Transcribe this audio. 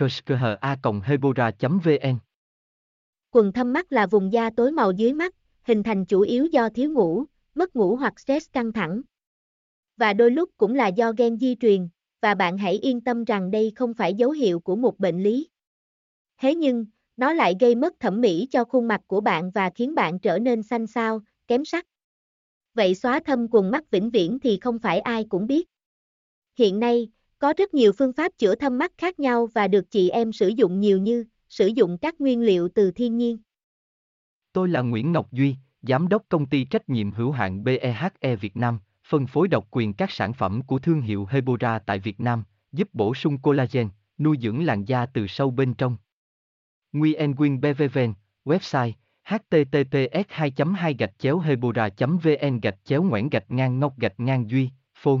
kushkha@hebora.vn. Quầng thâm mắt là vùng da tối màu dưới mắt, hình thành chủ yếu do thiếu ngủ, mất ngủ hoặc stress căng thẳng. Và đôi lúc cũng là do gen di truyền, và bạn hãy yên tâm rằng đây không phải dấu hiệu của một bệnh lý. Thế nhưng, nó lại gây mất thẩm mỹ cho khuôn mặt của bạn và khiến bạn trở nên xanh xao, kém sắc. Vậy xóa thâm quầng mắt vĩnh viễn thì không phải ai cũng biết. Hiện nay, có rất nhiều phương pháp chữa thâm mắt khác nhau và được chị em sử dụng nhiều như sử dụng các nguyên liệu từ thiên nhiên. Tôi là Nguyễn Ngọc Duy, Giám đốc Công ty Trách nhiệm hữu hạn BEHE Việt Nam, phân phối độc quyền các sản phẩm của thương hiệu Hebora tại Việt Nam, giúp bổ sung collagen, nuôi dưỡng làn da từ sâu bên trong. Nguyên Quyên BVVN, website https://hebora.vn/Nguyễn-Ngọc-Duy, phone